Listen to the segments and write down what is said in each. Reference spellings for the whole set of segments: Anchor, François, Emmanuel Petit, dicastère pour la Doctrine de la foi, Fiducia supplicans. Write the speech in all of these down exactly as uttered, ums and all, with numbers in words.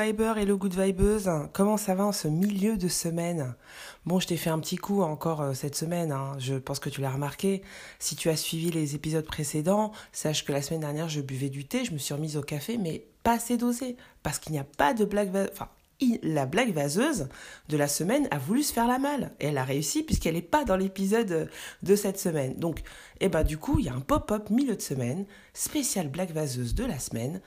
Viber, hello Good Vibeuse, comment ça va en ce milieu de semaine? Bon, je t'ai fait un petit coup encore euh, cette semaine, hein. Je pense que tu l'as remarqué. Si tu as suivi les épisodes précédents, sache que la semaine dernière, je buvais du thé, je me suis remise au café, mais pas assez dosé, parce qu'il n'y a pas de blague... Va... Enfin, la blague vaseuse de la semaine a voulu se faire la malle. Et elle a réussi puisqu'elle n'est pas dans l'épisode de cette semaine. Donc, eh ben, du coup, il y a un pop-up milieu de semaine, spécial blague vaseuse de la semaine.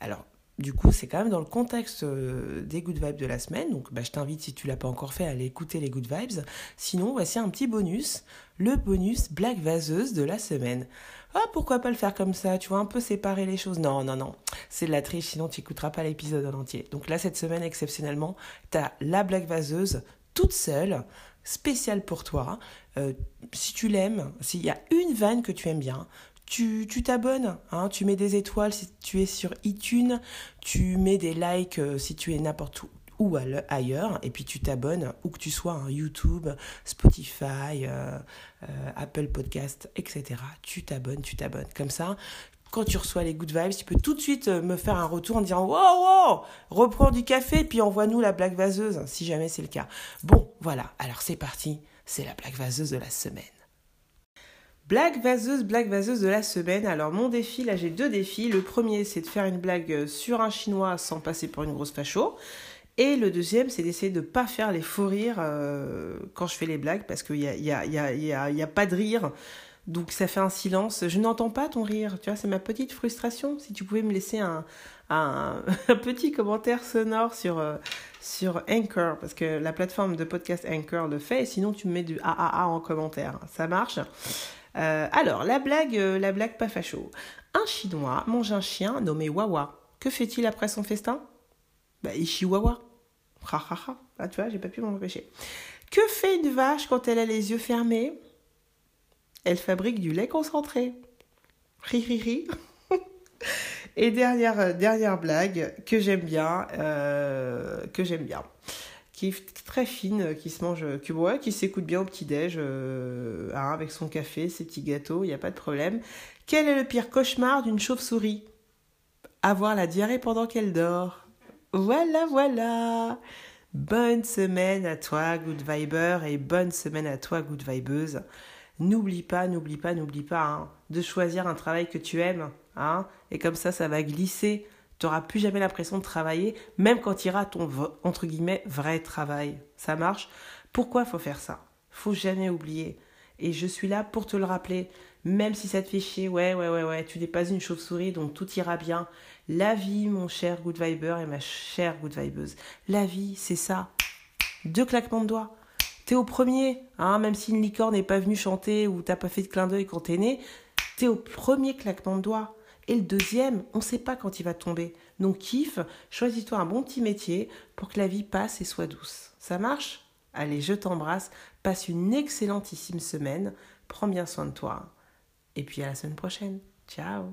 Alors, du coup, c'est quand même dans le contexte des Good Vibes de la semaine. Donc, bah, je t'invite, si tu ne l'as pas encore fait, à aller écouter les Good Vibes. Sinon, voici un petit bonus, le bonus blague vaseuse de la semaine. Ah, pourquoi pas le faire comme ça, tu vois, un peu séparer les choses. Non, non, non, c'est de la triche, sinon tu n'écouteras pas l'épisode en entier. Donc là, cette semaine, exceptionnellement, tu as la blague vaseuse toute seule, spéciale pour toi. Euh, si tu l'aimes, s'il y a une vanne que tu aimes bien, tu, tu t'abonnes, hein, tu mets des étoiles si tu es sur iTunes, tu mets des likes euh, si tu es n'importe où ou ailleurs, et puis tu t'abonnes où que tu sois, hein, YouTube, Spotify, euh, euh, Apple Podcast, et cetera. Tu t'abonnes, tu t'abonnes. Comme ça, quand tu reçois les Good Vibes, tu peux tout de suite me faire un retour en disant « Wow, wow, reprends du café, puis envoie-nous la blague vaseuse, si jamais c'est le cas. » Bon, voilà, alors c'est parti, c'est la blague vaseuse de la semaine. Blague vaseuse, blague vaseuse de la semaine. Alors mon défi, là j'ai deux défis. Le premier, c'est de faire une blague sur un Chinois sans passer pour une grosse facho. Et le deuxième, c'est d'essayer de ne pas faire les faux rires euh, quand je fais les blagues, parce qu'il n'y a, y a, y a, y a, y a pas de rire, donc ça fait un silence. Je n'entends pas ton rire, tu vois, c'est ma petite frustration. Si tu pouvais me laisser un, un, un petit commentaire sonore sur, euh, sur Anchor, parce que la plateforme de podcast Anchor le fait, et sinon tu me mets du A A A en commentaire, ça marche. Euh, alors, la blague, euh, la blague pas facho. Un Chinois mange un chien nommé Wawa. Que fait-il après son festin? Bah, il chie Wawa. Ha ha ha, ah, tu vois, j'ai pas pu m'en empêcher. Que fait une vache quand elle a les yeux fermés? Elle fabrique du lait concentré. Ri ri ri. Et dernière, dernière blague que j'aime bien, euh, que j'aime bien, qui est très fine, qui se mange, qui, ouais, qui s'écoute bien au petit-déj, euh, hein, avec son café, ses petits gâteaux, il n'y a pas de problème. Quel est le pire cauchemar d'une chauve-souris? Avoir la diarrhée pendant qu'elle dort. Voilà, voilà. Bonne semaine à toi, Good Viber, et bonne semaine à toi, Good Vibeuse. N'oublie pas, n'oublie pas, n'oublie pas hein, de choisir un travail que tu aimes. Hein, et comme ça, ça va glisser. Tu n'auras plus jamais l'impression de travailler, même quand tu iras à ton, entre guillemets, vrai travail. Ça marche? Pourquoi faut faire ça? Faut jamais oublier. Et je suis là pour te le rappeler. Même si ça te fait chier, ouais, ouais, ouais, ouais, tu n'es pas une chauve-souris, donc tout ira bien. La vie, mon cher Good Viber et ma chère Good Vibeuse, la vie, c'est ça. Deux claquements de doigts. T'es au premier, hein, même si une licorne n'est pas venue chanter ou t'as pas fait de clin d'œil quand t'es né, t'es au premier claquement de doigts. Et le deuxième, on ne sait pas quand il va tomber. Donc kiffe, choisis-toi un bon petit métier pour que la vie passe et soit douce. Ça marche? Allez, je t'embrasse. Passe une excellentissime semaine. Prends bien soin de toi. Et puis à la semaine prochaine. Ciao.